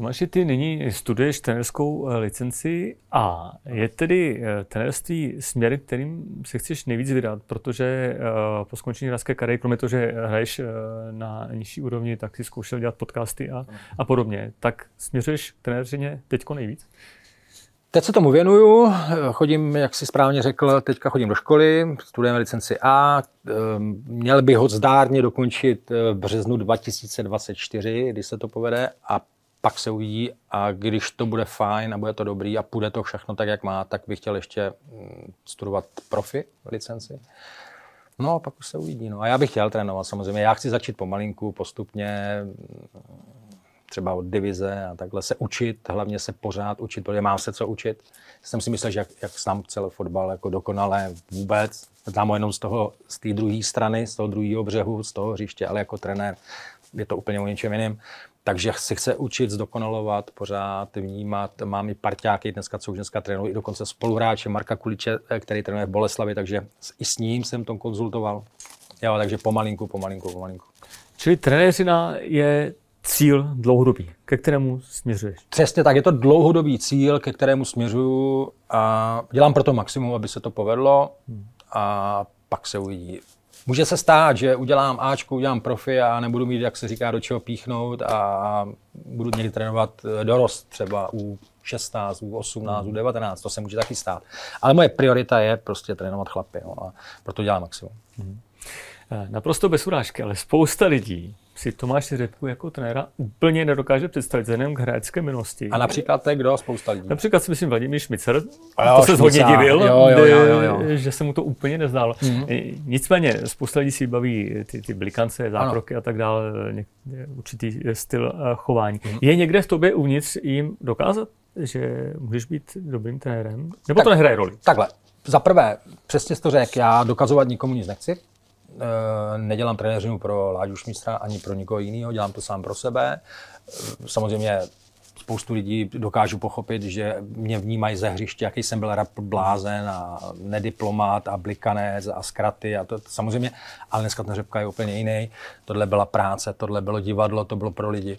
Tomáši, ty nyní studuješ trenerskou licenci a je tedy trenérství směr, kterým se chceš nejvíc vydat, protože po skončení hráčské kariéry, kromě toho, že hraješ na nižší úrovni, tak si zkoušel dělat podcasty a podobně. Tak směřuješ k trenéřině teďko nejvíc? Teď se tomu věnuju, chodím, jak si správně řekl, teďka chodím do školy, studujeme licenci A, měl bych ho zdárně dokončit v březnu 2024, když se to povede, a pak se uvidí, a když to bude fajn a bude to dobrý a půjde to všechno tak, jak má, tak bych chtěl ještě studovat profi licenci. No a pak už se uvidí. No. A já bych chtěl trénovat samozřejmě, já chci začít pomalinku, postupně, třeba od divize a takhle se učit, hlavně se pořád učit, protože mám se co učit. Jsem si myslel, že jak znám celý fotbal jako dokonale vůbec, znám ho jenom z té druhé strany, z toho druhého břehu, z toho hřiště, ale jako trenér je to úplně o něčem jiném. Takže si chce učit, zdokonalovat, pořád vnímat. Mám i parťáky dneska, co už dneska trénují, i dokonce spoluhráče Marka Kuliče, který trénuje v Boleslavi, takže i s ním jsem to konzultoval. Jo, takže pomalinku. Čili trenéřina je cíl dlouhodobý, ke kterému směřuješ? Přesně tak, je to dlouhodobý cíl, ke kterému směřuju a dělám pro to maximum, aby se to povedlo a pak se uvidí. Může se stát, že udělám Ačku, udělám profi a nebudu mít, jak se říká, do čeho píchnout a budu někdy trénovat dorost, třeba u 16, u 18, u 19, to se může taky stát. Ale moje priorita je prostě trénovat chlapy, no, a proto dělám maximum. Naprosto bez urážky, ale spousta lidí si Tomáši Řepku jako trenéra úplně nedokáže představit vzhledem k hráčské minulosti. A například to je kdo? Spousta lidí. Například si myslím Vladimír Šmicer, to se hodně divil, že se mu to úplně nezdálo. Nicméně spousta lidí si baví ty blikance, zákroky a tak dále, určitý styl chování. Je někde v tobě uvnitř jim dokázat, že můžeš být dobrým trenérem? Nebo tak, to nehraje roli? Takhle, za prvé, přesně jsi to řekl, já dokazovat nikomu nic nechci. Nedělám trenéřinu pro Láďu Šmístra ani pro nikoho jiného, dělám to sám pro sebe. Samozřejmě spoustu lidí dokážu pochopit, že mě vnímají ze hřiště, jaký jsem byl blázen a nediplomat a blikanec a zkraty a to samozřejmě, ale dneska ten Řepka je úplně jiný. Tohle byla práce, tohle bylo divadlo, to bylo pro lidi,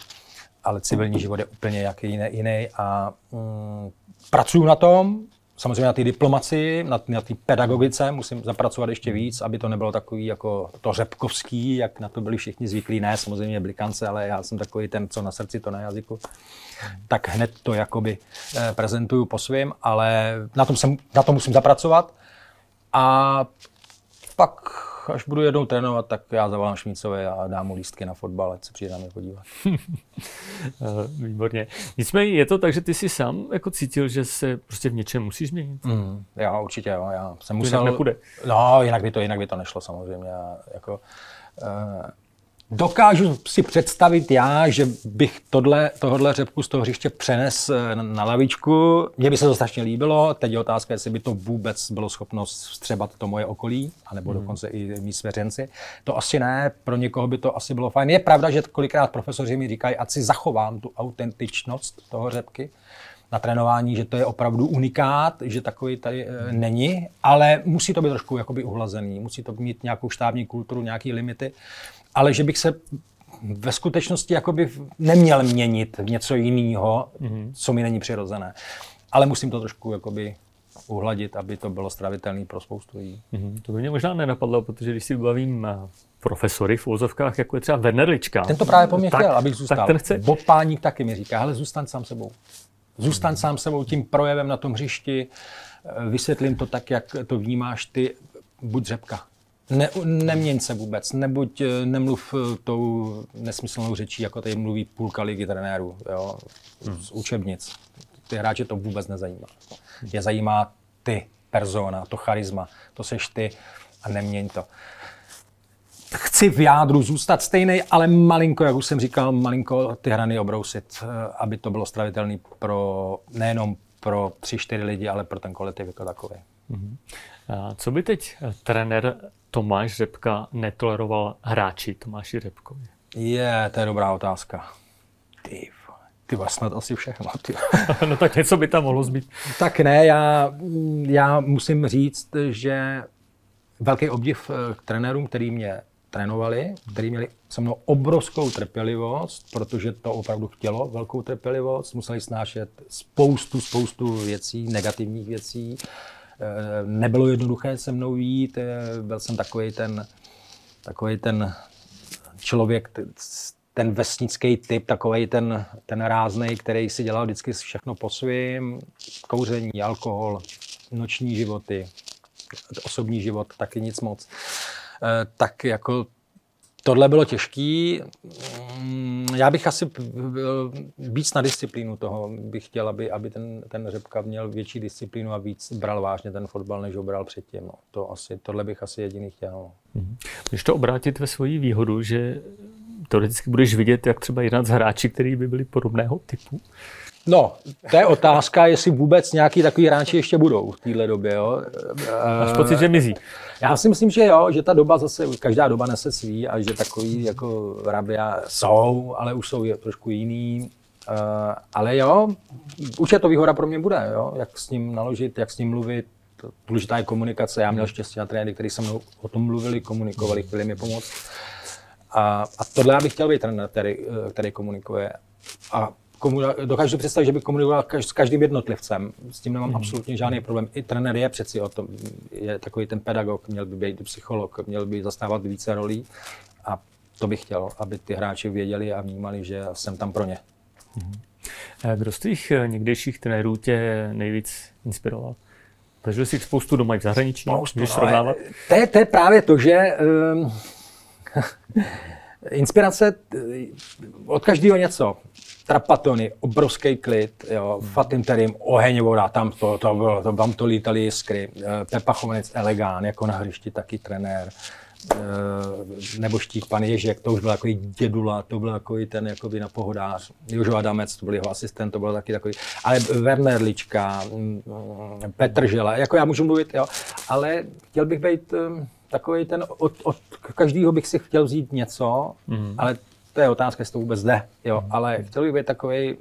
ale civilní život je úplně jaký jiný a pracuju na tom. Samozřejmě na té diplomaci, na té pedagogice musím zapracovat ještě víc, aby to nebylo takový jako to řepkovský, jak na to byli všichni zvyklí. Ne, samozřejmě blikance, ale já jsem takový ten, co na srdci, to na jazyku. Tak hned to jakoby prezentuju po svým, ale na tom musím zapracovat. A pak, až budu jednou trénovat, tak já zavolám Šmícovi a dám mu lístky na fotbal, ať se přijde na mě podívat. Výborně. Nicméně je to tak, že ty jsi sám jako cítil, že se prostě v něčem musíš změnit? Jo, určitě jo. Já jsem musel... Jinak nepůjde. No, jinak by to nešlo samozřejmě. Já, jako, dokážu si představit já, že bych tohohle Řepku z toho hřiště přenes na lavičku. Mně by se to strašně líbilo. Teď je otázka, jestli by to vůbec bylo schopno vstřebat to moje okolí, anebo dokonce i mí svěřenci. To asi ne, pro někoho by to asi bylo fajn. Je pravda, že kolikrát profesoři mi říkají, ať si zachovám tu autentičnost toho Řepky na trénování, že to je opravdu unikát, že takový tady není, ale musí to být trošku jakoby uhlazený, musí to mít nějakou štábní kulturu, nějaký limity. Ale že bych se ve skutečnosti jakoby neměl měnit něco jiného, co mi není přirozené. Ale musím to trošku jakoby uhladit, aby to bylo stravitelné pro spoustu lidí. To by mě možná nenapadlo, protože když si bavím profesory v uvozovkách, jako je třeba Werner Lička. Ten to právě po mně chtěl, abych zůstal. Bob Páník taky mi říká, hele, zůstaň sám sebou. Zůstaň sám sebou tím projevem na tom hřišti, vysvětlím to tak, jak to vnímáš ty, buď Řepka. Neměň se vůbec, nebuď, nemluv tou nesmyslnou řečí, jako tady mluví půlka ligy trenérů, jo, z učebnic. Ty hráče to vůbec nezajímá. Je zajímá ty persona, to charisma, to seš ty a neměň to. Chci v jádru zůstat stejný, ale malinko, jak už jsem říkal, malinko ty hrany obrousit, aby to bylo stravitelné pro nejenom pro 3-4 lidi, ale pro ten kolektiv jako takový. A co by teď trenér Tomáš Řepka netoleroval hráči Tomáši Řepkovi? To je dobrá otázka. Ty snad asi všechno. No tak něco by tam mohlo zbyt. Tak ne, já musím říct, že velký obdiv k trenérům, který mě trénovali, kteří měli se mnou obrovskou trpělivost, protože to opravdu chtělo velkou trpělivost, museli snášet spoustu věcí, negativních věcí. Nebylo jednoduché se mnou jít, byl jsem takovej ten člověk, ten vesnický typ, takovej ten ráznej, který si dělal vždycky všechno po svým, kouření, alkohol, noční životy, osobní život, taky nic moc. Tak jako tohle bylo těžký. Já bych asi byl víc na disciplínu toho. Bych chtěl, aby ten Řepka měl větší disciplínu a víc bral vážně ten fotbal, než ho bral předtím. Tohle bych asi jediný chtěl. Můžeš to obrátit ve svoji výhodu, že teoreticky budeš vidět, jak třeba jednat s hráči, který by byli podobného typu? No, to je otázka, jestli vůbec nějaký takový hráči ještě budou v téhle době. Jo. Máš pocit, že mizí? Já si myslím, že jo, že ta doba zase, každá doba nese svý a že takový jako Rabia jsou, ale už jsou trošku jiný. Ale jo, už je to výhoda pro mě bude, jo, jak s ním naložit, jak s ním mluvit. Důležitá je komunikace, já měl štěstí na trenéry, kteří se mnou o tom mluvili, komunikovali, chtěli mi pomoct. A tohle já bych chtěl být trenér, který komunikuje. A dokážu představit, že bych komunikoval s každým jednotlivcem. S tím nemám absolutně žádný problém. I trenér je přeci o tom, je takový ten pedagog, měl by být psycholog, měl by zastávat více rolí. A to bych chtěl, aby ty hráči věděli a vnímali, že jsem tam pro ně. Kdo z těch někdejších trenérů tě nejvíc inspiroval? Zažil jsi spoustu doma i v zahraničí? Můžeš srovnávat? To je právě to, že... Inspirace od každého něco. Trapattoni, obrovský klid, jo. Fatih Terim, oheň, voda, tam to bylo, tam to lítaly jiskry. Pepa Chovanec, elegán, jako na hřišti taky trenér. Nebo Štík, pan Ježek, to už byl takový dědula, to byl takový ten jakoby na pohodář. Jožo Adamec, to byl jeho asistent, to byl taky takový. Ale Werner Lička, Petr Žele, jako já můžu mluvit, jo. Ale chtěl bych být takový ten, od každého bych si chtěl vzít něco, ale to je otázka, jestli to vůbec jde, jo. Ale chtěl bych být takový,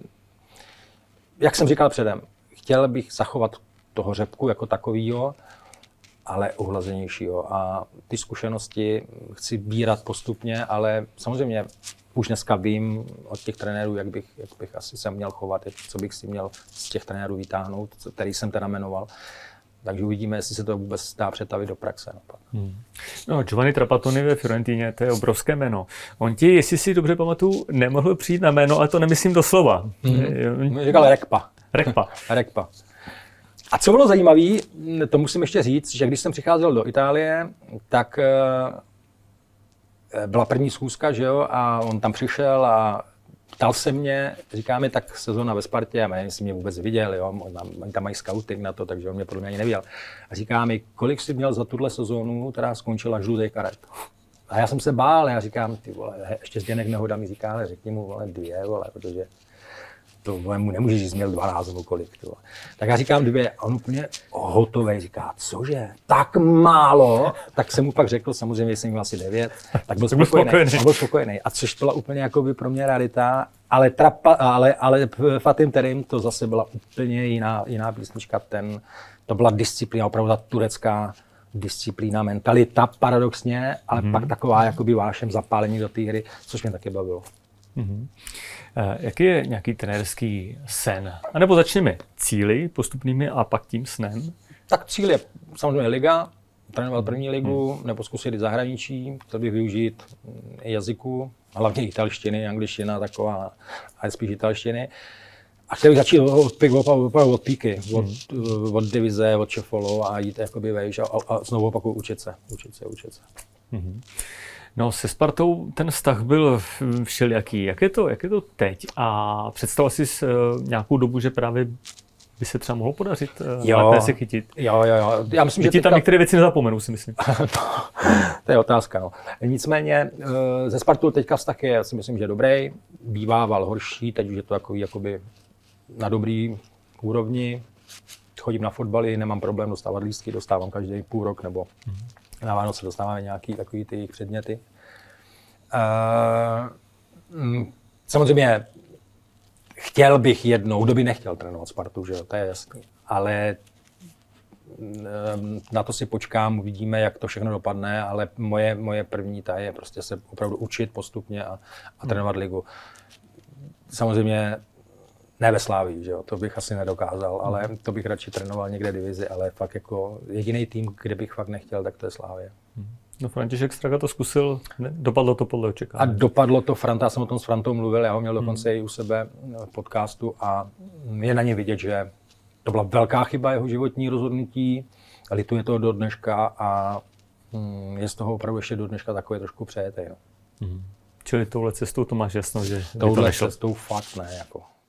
jak jsem říkal předem, chtěl bych zachovat toho Řepku jako takovýho, ale uhlazenějšího. A ty zkušenosti chci bírat postupně, ale samozřejmě už dneska vím od těch trenérů, jak bych asi se měl chovat, co bych si měl z těch trenérů vytáhnout, který jsem teda jmenoval. Takže uvidíme, jestli se to vůbec dá přetavit do praxe. No, Giovanni Trapattoni ve Fiorentině, to je obrovské jméno. On ti, jestli si dobře pamatuju, nemohl přijít na jméno, ale to nemyslím doslova. Říkal Rekpa. A co bylo zajímavé, to musím ještě říct, že když jsem přicházel do Itálie, tak byla první schůzka, že jo, a on tam přišel a ptal se mě, říká mi, tak sezóna ve Spartě, a nevím, jestli mě vůbec viděl, jo, oni tam mají scouting na to, takže on mě podle mě ani neviděl. A říká mi, kolik jsi měl za tuhle sezónu, která skončila žlutej karet. A já jsem se bál, já říkám, ty vole, ještě Zdeněk Nehoda mi říká, ale řekni mu, vole, 2, vole, protože to mu nemůžeš říct, měl 12 nebo kolik, ty vole. Tak já říkám 2 a on úplně hotovej, říká, cože, tak málo, tak jsem mu pak řekl, samozřejmě jsem měl asi 9, tak byl spokojený. A což byla úplně jakoby pro mě rarita, ale Fatih Terim to zase byla úplně jiná písnička, to byla disciplína, opravdu ta turecká disciplína, mentalita paradoxně, ale pak taková jakoby vášem zapálení do té hry, což mě taky bavilo. Jaký je nějaký trenérský sen? A nebo začneme cíli postupnými a pak tím snem? Tak cíl je samozřejmě liga, trénovat první ligu, nebo zkusit i zahraničí, chtěl bych využít jazyku, hlavně italštiny, angličtina taková, ale spíš italštiny. A chtěl bych začít od píky, od divize, od šefolu a jít jakoby vejš a znovu opakuju učit se. No, se Spartou ten vztah byl všelijaký. Jak je to teď? A představil jsi nějakou dobu, že právě by se třeba mohlo podařit lépe se chytit? Jo. Já myslím, že tam některé věci nezapomenou, si myslím. To je otázka, no. Nicméně ze Spartou teďka vztah je, si myslím, že dobrý. Bývával horší, teď už je to jakoby na dobrý úrovni. Chodím na fotbaly, nemám problém dostávat lístky, dostávám každý půl rok nebo... Na Vánoce dostáváme nějaký takový ty jejich předměty. Samozřejmě chtěl bych jednou, kdo by nechtěl trénovat Spartu, že jo, to je jasný. Ale na to si počkám, uvidíme, jak to všechno dopadne, ale moje první ta je prostě se opravdu učit postupně a trénovat ligu. Samozřejmě ne ve Slávii, že jo, to bych asi nedokázal, ale to bych radši trénoval někde divizi, ale fakt jako jediný tým, kde bych fakt nechtěl, tak to je Slávie. No, František Straka to zkusil, dopadlo to podle očekávání. A dopadlo to Franta, já jsem o tom s Frantou mluvil, já ho měl dokonce i u sebe v podcastu a je na ně vidět, že to byla velká chyba, jeho životní rozhodnutí, lituje toho do dneška a je z toho opravdu ještě do dneška takový trošku přejetej. No. Čili touhle cestou to máš jasno, že by to nešlo? Touhle cestou fakt ne, jako.